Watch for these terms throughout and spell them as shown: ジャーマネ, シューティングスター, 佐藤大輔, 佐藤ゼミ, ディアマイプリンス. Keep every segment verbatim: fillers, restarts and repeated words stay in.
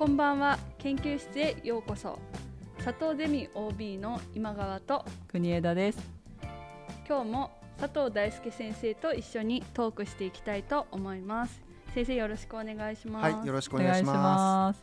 こんばんは。研究室へようこそ。佐藤ゼミ オービー の今川と国枝です。今日も佐藤大輔先生と一緒にトークしていきたいと思います。先生、よろしくお願いします。はい、よろしくお願いします。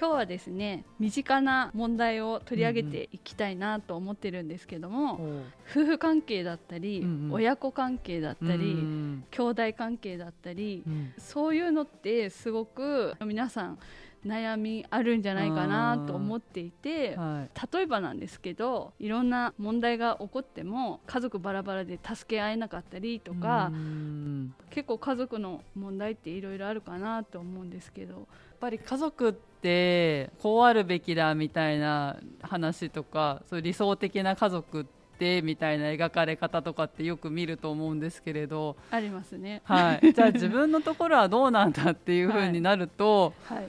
今日はですね、身近な問題を取り上げていきたいなと思ってるんですけども、うんうん、夫婦関係だったり、うんうん、親子関係だったり、うん、兄弟関係だったり、うん、そういうのってすごく皆さん悩みあるんじゃないかなと思っていて、はい、例えばなんですけど、いろんな問題が起こっても家族バラバラで助け合えなかったりとか、うん、結構家族の問題っていろいろあるかなと思うんですけど、やっぱり家族ってこうあるべきだみたいな話とか、そういう理想的な家族ってみたいな描かれ方とかってよく見ると思うんですけれど、ありますね、はい、じゃあ自分のところはどうなんだっていう風になると、はいはい、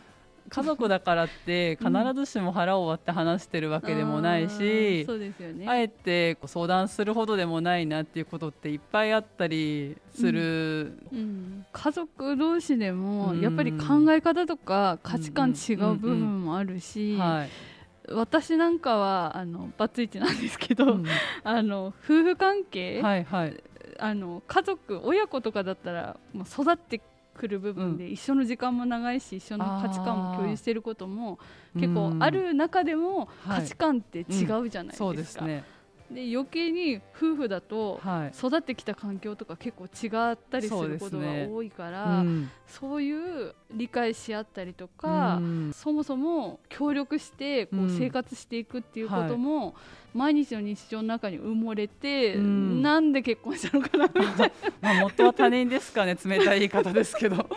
家族だからって必ずしも腹を割って話してるわけでもないし、うん、 あ、 そうですよね、あえて相談するほどでもないなっていうことっていっぱいあったりする、うんうん、家族同士でもやっぱり考え方とか価値観違う部分もあるし、うんうんうんうん、はい、私なんかはあのバツイチなんですけど、うん、あの夫婦関係、はいはい、あの家族親子とかだったらもう育って来る部分で一緒の時間も長いし、一緒の価値観も共有していることも結構ある中でも価値観って違うじゃないですか、はい、うん、そうですね、で余計に夫婦だと育ってきた環境とか結構違ったりすることが多いから、そうですね、うん、そういう理解し合ったりとか、うん、そもそも協力してこう生活していくっていうことも、うん、はい、毎日の日常の中に埋もれて、うん、なんで結婚したのかなみたいな、まあ、元は他人ですかね、冷たい言い方ですけど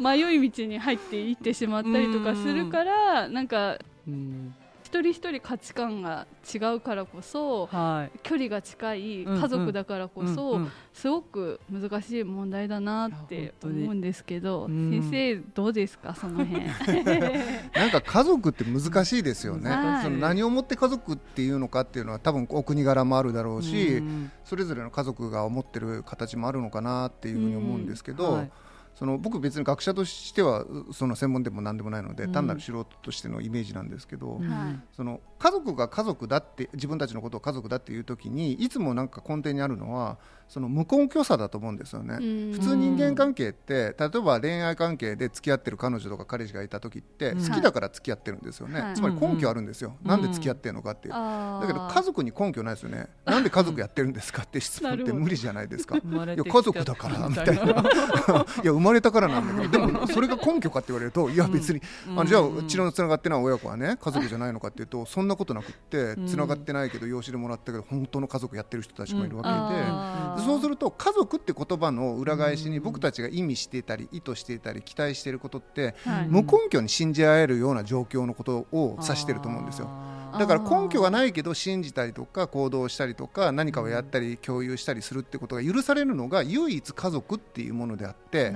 迷い道に入っていってしまったりとかするから、うん、なんか、うん、一人一人価値観が違うからこそ、はい、距離が近い家族だからこそ、うんうん、すごく難しい問題だなって思うんですけど、うん、先生どうですかその辺なんか家族って難しいですよね、はい、その何をもって家族っていうのかっていうのは多分お国柄もあるだろうし、うん、それぞれの家族が思ってる形もあるのかなっていうふうに思うんですけど、うん、はい、その僕別に学者としてはその専門でも何でもないので、うん、単なる素人としてのイメージなんですけど、はい、その家族が家族だって自分たちのことを家族だっていう時にいつもなんか根底にあるのはその無根拠さだと思うんですよね、うん、普通人間関係って例えば恋愛関係で付き合ってる彼女とか彼氏がいた時って好きだから付き合ってるんですよね、はい、つまり根拠あるんですよ、はい、なんで付き合ってるのかっていう、うん、だけど家族に根拠ないですよね、なんで家族やってるんですかって質問って無理じゃないですかいや家族だからみたいないや生まれたからなんだけどでもそれが根拠かって言われるといや別に、うん、あのじゃあ血のつながってない親子はね家族じゃないのかっていうとそんなことなくってつながってないけど養子でもらったけど本当の家族やってる人たちもいるわけで、うん、そうすると家族って言葉の裏返しに僕たちが意味していたり意図していたり期待していることって、うん、無根拠に信じ合えるような状況のことを指してると思うんですよ。だから根拠がないけど信じたりとか行動したりとか何かをやったり共有したりするってことが許されるのが唯一家族っていうものであって、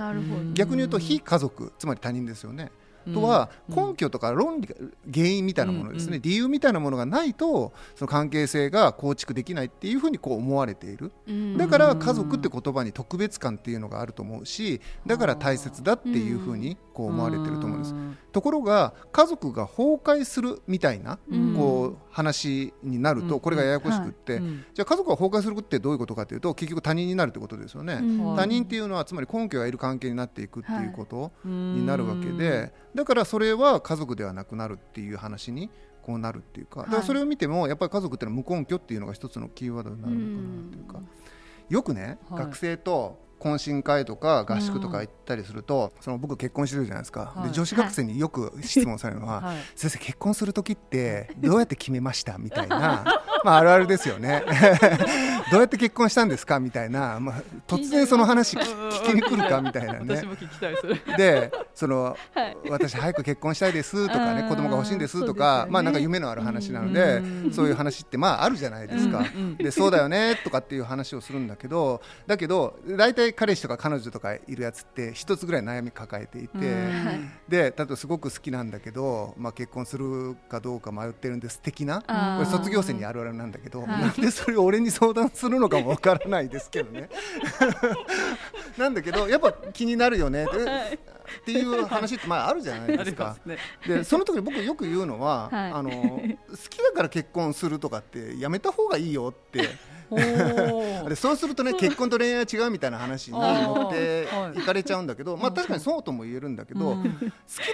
逆に言うと非家族つまり他人ですよね、うん、とは根拠とか論理原因みたいなものですね、うん、理由みたいなものがないとその関係性が構築できないっていうふうにこう思われている。だから家族って言葉に特別感っていうのがあると思うし、だから大切だっていうふうにこう思われていると思うんです。ところが家族が崩壊するみたいなこう話になるとこれがややこしくって、じゃあ家族が崩壊するってどういうことかというと結局他人になるってことですよね。他人っていうのはつまり根拠がいる関係になっていくっていうことになるわけで、だからそれは家族ではなくなるっていう話にこうなるっていうか、だからそれを見てもやっぱり家族ってのは無根拠っていうのが一つのキーワードになるのかなっていうか、よくね学生と懇親会とか合宿とか行ったりすると、うん、その僕結婚してるじゃないですか、はい、で女子学生によく質問されるのは、はい、先生結婚する時ってどうやって決めましたみたいなまああるあるですよねどうやって結婚したんですかみたいな、まあ、突然その話聞きに来るかみたいなね私も聞きたいそれでその、はい、私早く結婚したいですとかね子供が欲しいんですとか、まあなんか夢のある話なので、うん、そういう話ってまああるじゃないですか、うんうん、でそうだよねとかっていう話をするんだけどだけど大体い彼氏とか彼女とかいるやつって一つぐらい悩み抱えていて、で例えばすごく好きなんだけど、まあ、結婚するかどうか迷ってるんです的な、これ卒業生にあるあるなんだけど、なんでそれを俺に相談するのかもわからないですけどねなんだけどやっぱ気になるよねっていう話ってまああるじゃないですか。でその時に僕よく言うのは、あの好きだから結婚するとかってやめた方がいいよってあれそうするとね結婚と恋愛は違うみたいな話に持っていかれちゃうんだけど、まあ確かにそうとも言えるんだけど、好き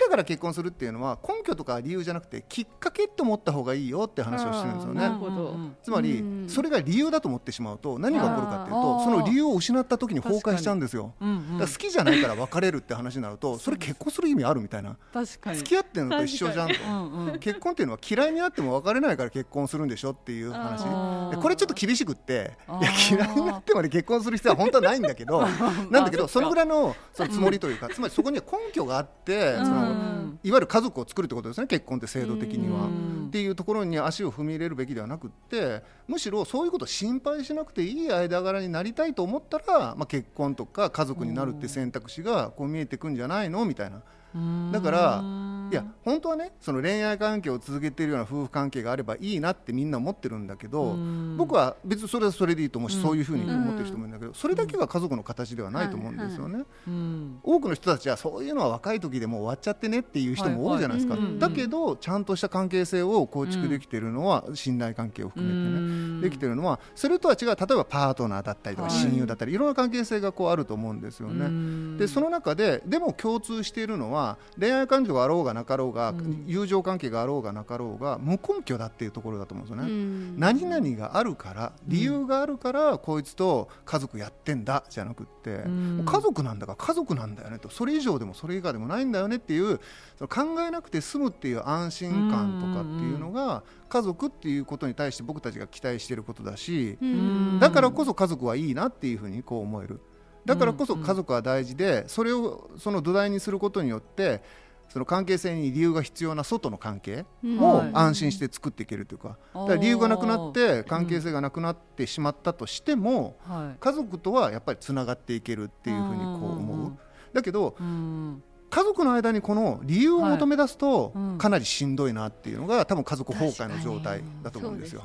だから結婚するっていうのは根拠とか理由じゃなくてきっかけと思った方がいいよって話をしてるんですよね。つまりそれが理由だと思ってしまうと何が起こるかっていうと、その理由を失った時に崩壊しちゃうんですよ。だから好きじゃないから別れるって話になると、それ結婚する意味あるみたいな、付き合ってるのと一緒じゃんと。結婚っていうのは嫌いになっても別れないから結婚するんでしょっていう話、これちょっと厳しくって、いや嫌いになってまで結婚する必要は本当はないんだけどなんだけどそのぐらい の, そのつもりというか、つまりそこには根拠があって、そのいわゆる家族を作るってことですね、結婚って制度的にはっていうところに足を踏み入れるべきではなくって、むしろそういうことを心配しなくていい間柄になりたいと思ったら、まあ、結婚とか家族になるって選択肢がこう見えてくんじゃないのみたいな。だからいや本当はね、その恋愛関係を続けているような夫婦関係があればいいなってみんな思ってるんだけど、僕は別にそれはそれでいいと思うし、そういうふうに思ってる人もいるんだけど、それだけが家族の形ではないと思うんですよね。多くの人たちはそういうのは若い時でもう終わっちゃってねっていう人も多いじゃないですか。だけどちゃんとした関係性を構築できているのは、信頼関係を含めてねできているのは、それとは違う例えばパートナーだったりとか親友だったり、いろんな関係性がこうあると思うんですよね。でその中ででも共通しているのは、恋愛感情があろうがなかろうが、うん、友情関係があろうがなかろうが無根拠だっていうところだと思うんですよね、うん、何々があるから理由があるから、うん、こいつと家族やってんだじゃなくって、うん、家族なんだから家族なんだよねと、それ以上でもそれ以下でもないんだよねっていう、その考えなくて済むっていう安心感とかっていうのが、家族っていうことに対して僕たちが期待していることだし、うん、だからこそ家族はいいなっていうふうにこう思える。だからこそ家族は大事で、それをその土台にすることによって、その関係性に理由が必要な外の関係を安心して作っていけるというか、だから理由がなくなって関係性がなくなってしまったとしても、家族とはやっぱりつながっていけるっていうふうにこう思う。だけど家族の間にこの理由を求め出すとかなりしんどいなっていうのが、多分家族崩壊の状態だと思うんですよ。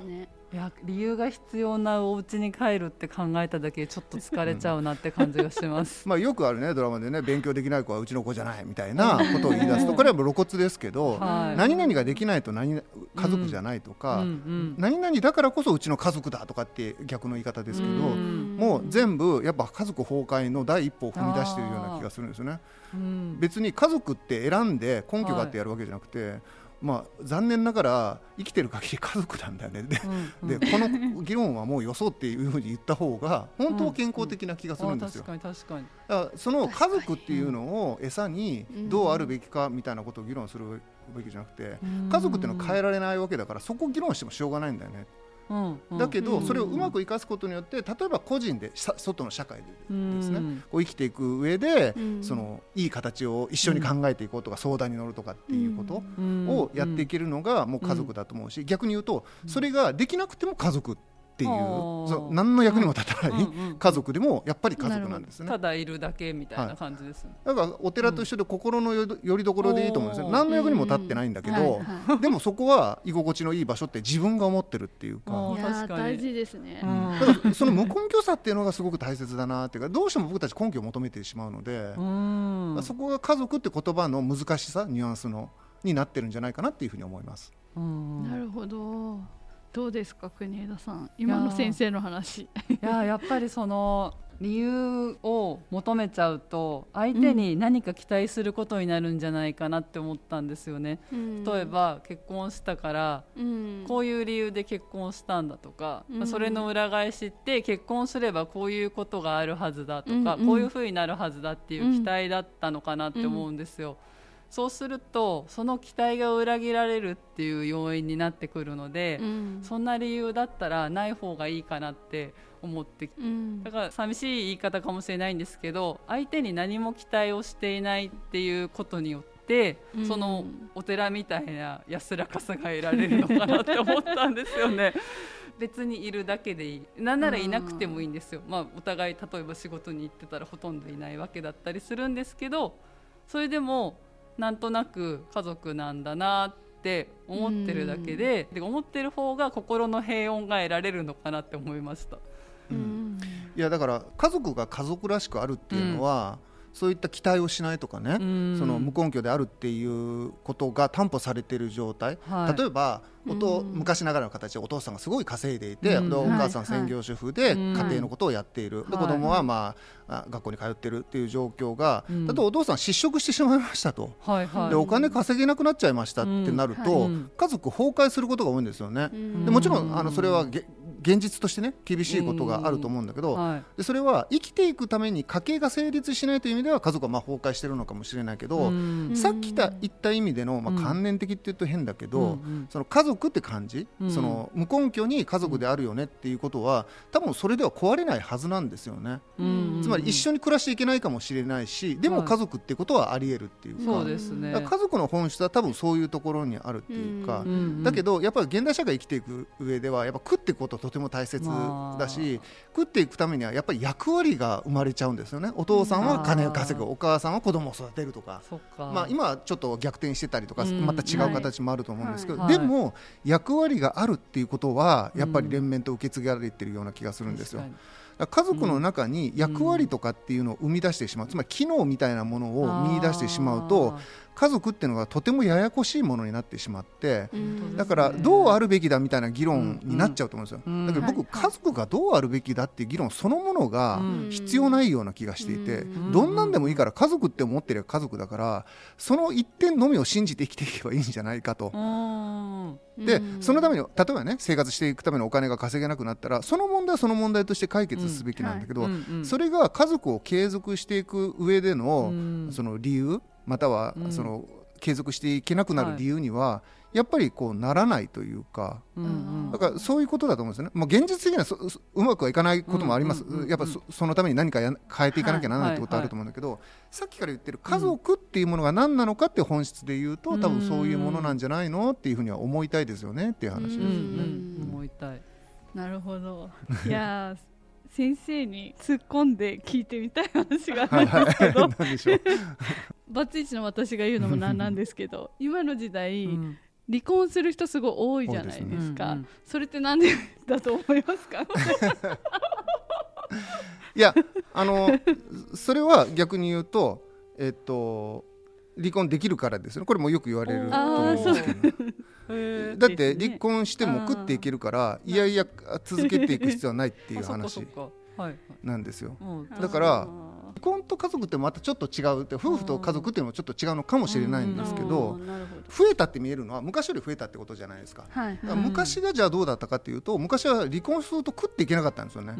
いや理由が必要なお家に帰るって考えただけちょっと疲れちゃうなって感じがします、うんまあ、よくあるねドラマでね、勉強できない子はうちの子じゃないみたいなことを言い出すとこれはもう露骨ですけど、はい、何々ができないと何家族じゃないとか、うんうんうん、何々だからこそうちの家族だとかって逆の言い方ですけど、うん、もう全部やっぱ家族崩壊の第一歩を踏み出しているような気がするんですよね、うん、別に家族って選んで根拠があってやるわけじゃなくて、はいまあ、残念ながら生きてる限り家族なんだよねで、うんうん、でこの議論はもうよそうっていうふうに言った方が本当健康的な気がするんですよ、うんうん、確かに確かに。だからその家族っていうのを餌にどうあるべきかみたいなことを議論するべきじゃなくて、家族っていうのは変えられないわけだから、そこを議論してもしょうがないんだよね。だけどそれをうまく生かすことによって、例えば個人で外の社会でですね、こう生きていく上でそのいい形を一緒に考えていこうとか、相談に乗るとかっていうことをやっていけるのがもう家族だと思うし、逆に言うとそれができなくても家族っていう、その何の役にも立たない家族でもやっぱり家族なんですね。ただいるだけみたいな感じですね、はい、だからお寺と一緒で心のよりどころでいいと思うんですね。何の役にも立ってないんだけど、でもそこは居心地のいい場所って自分が思ってるっていうか、いや大事ですね、うん、だからその無根拠さっていうのがすごく大切だなっていうか、どうしても僕たち根拠を求めてしまうので、うん、そこが家族って言葉の難しさ、ニュアンスのになってるんじゃないかなっていうふうに思います。うんなるほど。どうですか国枝さん、今の先生の話。いや、やっぱりその理由を求めちゃうと相手に何か期待することになるんじゃないかなって思ったんですよね、うん、例えば結婚したから、うん、こういう理由で結婚したんだとか、うんまあ、それの裏返しって結婚すればこういうことがあるはずだとか、うんうん、こういうふうになるはずだっていう期待だったのかなって思うんですよ、うんうん、そうするとその期待が裏切られるっていう要因になってくるので、うん、そんな理由だったらない方がいいかなって思って、うん、だから寂しい言い方かもしれないんですけど、相手に何も期待をしていないっていうことによってて、うん、そのお寺みたいな安らかさが得られるのかなって思ったんですよね別にいるだけでいい、なんならいなくてもいいんですよ、まあ、お互い例えば仕事に行ってたらほとんどいないわけだったりするんですけど、それでもなんとなく家族なんだなって思ってるだけで、で思ってる方が心の平穏が得られるのかなって思いました。うん、いやだから家族が家族らしくあるっていうのは、うん、そういった期待をしないとかね、うん、その無根拠であるっていうことが担保されている状態、はい、例えばおと、うん、昔ながらの形でお父さんがすごい稼いでいて、うん、お母さん専業主婦で家庭のことをやっている、うん、で子供は、まあ、学校に通っているっていう状況が、うん、例えばお父さん失職してしまいましたと、はいはい、でお金稼げなくなっちゃいましたってなると、うんはい、家族崩壊することが多いんですよね、うん、でもちろんあのそれはげ現実としてね厳しいことがあると思うんだけど、うんはい、でそれは生きていくために家計が成立しないという意味では家族はまあ崩壊してるのかもしれないけど、うん、さっき言った意味での、まあ、観念的って言うと変だけど、うん、その家族って感じ、うん、その無根拠に家族であるよねっていうことは多分それでは壊れないはずなんですよね、うん、つまり一緒に暮らしていけないかもしれないし、でも家族ってことはあり得るっていうか、はい、そうですね、だから家族の本質は多分そういうところにあるっていうか、うん、だけどやっぱり現代社会生きていく上ではやっぱ食っていくことととても大切だし、食っていくためにはやっぱり役割が生まれちゃうんですよね。お父さんは金を稼ぐ、お母さんは子供を育てるとか、まあ、今はちょっと逆転してたりとか、うん、また違う形もあると思うんですけど、はい、でも役割があるっていうことはやっぱり連綿と受け継がれているような気がするんですよ、うん、家族の中に役割とかっていうのを生み出してしまう、つまり機能みたいなものを見出してしまうと家族っていうのがとてもややこしいものになってしまって、うん、だからどうあるべきだみたいな議論になっちゃうと思うんですよ、うんうん、だけど僕、はいはい、家族がどうあるべきだっていう議論そのものが必要ないような気がしていて、うん、どんなんでもいいから家族って思ってる家族だからその一点のみを信じて生きていけばいいんじゃないかと、うんでそのために例えばね生活していくためのお金が稼げなくなったらその問題はその問題として解決すべきなんだけど、うんはいうんうん、それが家族を継続していく上での、うん、その理由またはその、うん、継続していけなくなる理由には、はい、やっぱりこうならないというか、うんうん、だからそういうことだと思うんですよね、まあ、現実的にはそそうまくはいかないこともあります、うんうんうんうん、やっぱり そ, そのために何かや変えていかなきゃならないってことあると思うんだけど、はいはいはい、さっきから言ってる家族っていうものが何なのかって本質で言うと、うん、多分そういうものなんじゃないのっていうふうには思いたいですよねっていう話ですよね、うんうんうん、思いたい。なるほど。いや先生に突っ込んで聞いてみたい話があるんですけど、はいはい、何でしょうバツイチの私が言うのもなんなんですけど今の時代、うん、離婚する人すごい多いじゃないですか。多いですね、うんうん、それってなんでだと思いますかいやあのそれは逆に言うと、えっと、離婚できるからですよね。これもよく言われると思うんですけどだって離婚しても食っていけるからいやいや続けていく必要はないっていう話なんですよ。だから離婚と家族ってまたちょっと違うって夫婦と家族っていうのもちょっと違うのかもしれないんですけど、増えたって見えるのは昔より増えたってことじゃないですか。だから昔がじゃあどうだったかっていうと昔は離婚すると食っていけなかったんですよね。だ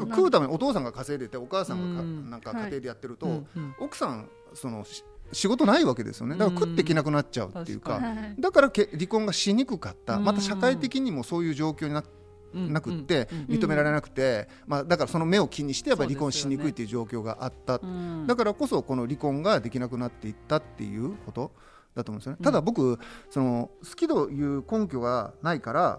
から食うためにお父さんが稼いでてお母さんがなんか家庭でやってると奥さんその仕事ないわけですよね。だから食っていけなくなっちゃうっていうか、うん、だからけ離婚がしにくかった、うん、また社会的にもそういう状況になってなくって認められなくて、まあ、だからその目を気にしてやっぱり離婚しにくいという状況があった、ね、だからこそこの離婚ができなくなっていったっていうことだと思うんですよね、うん、ただ僕その好きという根拠がないから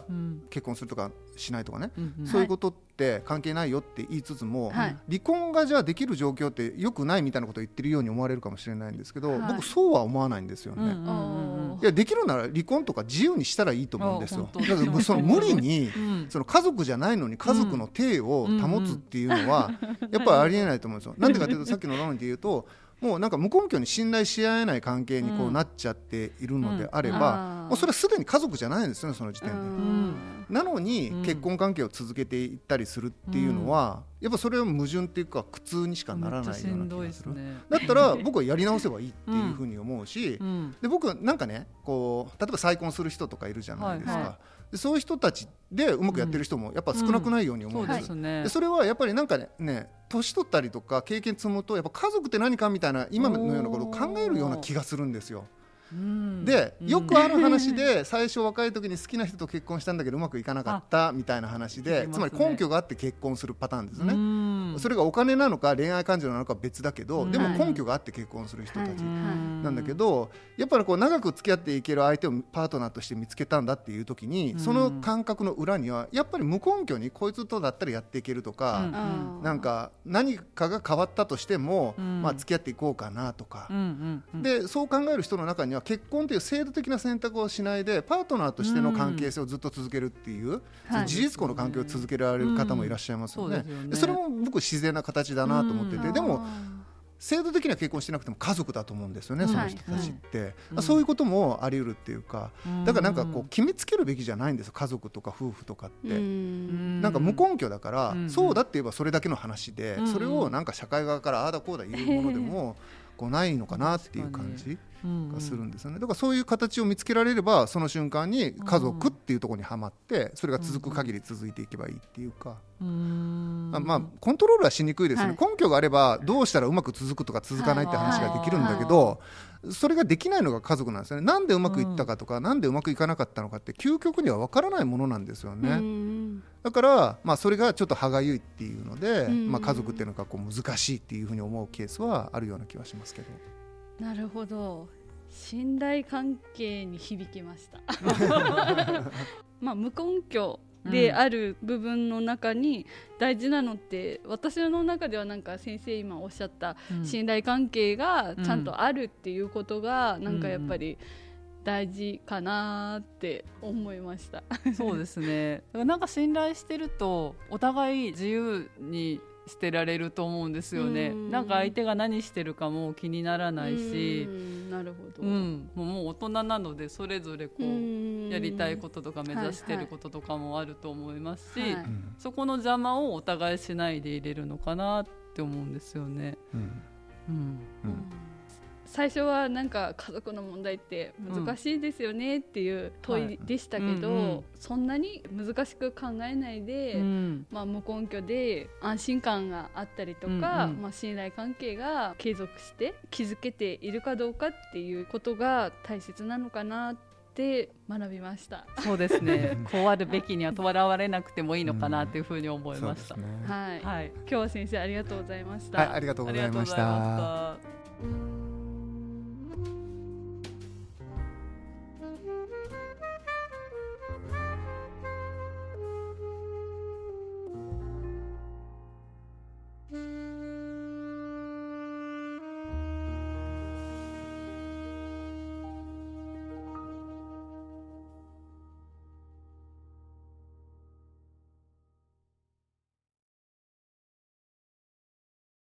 結婚するとかしないとかね、うんうん、そういうことって関係ないよって言いつつも、はい、離婚がじゃあできる状況って良くないみたいなことを言ってるように思われるかもしれないんですけど、はい、僕そうは思わないんですよね、うんうんうん、いやできるなら離婚とか自由にしたらいいと思うんですよ。だからその無理にその家族じゃないのに家族の体を保つっていうのはやっぱりありえないと思うんですよ。なんでかというとさっきの論理で言うともうなんか無根拠に信頼し合えない関係にこうなっちゃっているのであれば、うんうん、もうそれはすでに家族じゃないんですよねその時点で、うん、なのに結婚関係を続けていったりするっていうのは、うん、やっぱそれは矛盾っていうか苦痛にしかならないような気がする、ね、だったら僕はやり直せばいいっていうふうに思うし、うんうん、で僕はなんかねこう例えば再婚する人とかいるじゃないですか、はいはい、でそういう人たちでうまくやってる人もやっぱ少なくないように思うんです、うんうん そ, うですね、でそれはやっぱりなんか ね, ね年取ったりとか経験積むとやっぱ家族って何かみたいな今のようなことを考えるような気がするんですよ。でよくある話で最初若い時に好きな人と結婚したんだけどうまくいかなかったみたいな話で、つまり根拠があって結婚するパターンですね。うん、それがお金なのか恋愛感情なのか別だけど、でも根拠があって結婚する人たちなんだけど、はい、やっぱりこう長く付き合っていける相手をパートナーとして見つけたんだっていう時に、その感覚の裏にはやっぱり無根拠にこいつとだったらやっていけるとか、うん、なんか何かが変わったとしても、うんまあ、付き合っていこうかなとか、うんうんうん、でそう考える人の中には結婚という制度的な選択をしないでパートナーとしての関係性をずっと続けるっていう、うん、その事実婚の関係を続けられる方もいらっしゃいますよね、うん、そうですよね。それも僕自然な形だなと思ってて、うん、でも制度的には結婚してなくても家族だと思うんですよね、その人たちって、はいはい、そういうこともあり得るっていうか、うん、だからなんかこう決めつけるべきじゃないんですよ、家族とか夫婦とかって、うん、なんか無根拠だから、うん、そうだって言えばそれだけの話で、うん、それをなんか社会側からああだこうだ言うものでもこうないのかなっていう感じがするんですよね。だからそういう形を見つけられれば、その瞬間に家族っていうところにはまって、それが続く限り続いていけばいいっていうか、うーん、まあコントロールはしにくいですよね、はい、根拠があればどうしたらうまく続くとか続かないって話ができるんだけど、それができないのが家族なんですよね。なんでうまくいったかとか、なんでうまくいかなかったのかって究極には分からないものなんですよね。うん、だから、まあ、それがちょっと歯がゆいっていうので、まあ、家族っていうのがこう難しいっていうふうに思うケースはあるような気はしますけど。なるほど、信頼関係に響きましたまあ無根拠である部分の中に大事なのって、うん、私の中ではなんか先生今おっしゃった信頼関係がちゃんとあるっていうことがなんかやっぱり大事かなって思いましたそうですね、なんか信頼してるとお互い自由に捨てられると思うんですよね。なんか相手が何してるかも気にならないし、うん、なるほど、うん、もう大人なのでそれぞれこうやりたいこととか目指してることとかもあると思いますし、はいはい、そこの邪魔をお互いしないで入れるのかなって思うんですよね、うんうんうん、最初はなんか家族の問題って難しいですよねっていう問いでしたけど、うんはいうんうん、そんなに難しく考えないで、うんまあ、無根拠で安心感があったりとか、うんうんまあ、信頼関係が継続して築けているかどうかっていうことが大切なのかなって学びました。そうですねこうあるべきにはとらわれなくてもいいのかなというふうに思いました、うんねはいはい、今日は先生ありがとうございました、はい、ありがとうございました。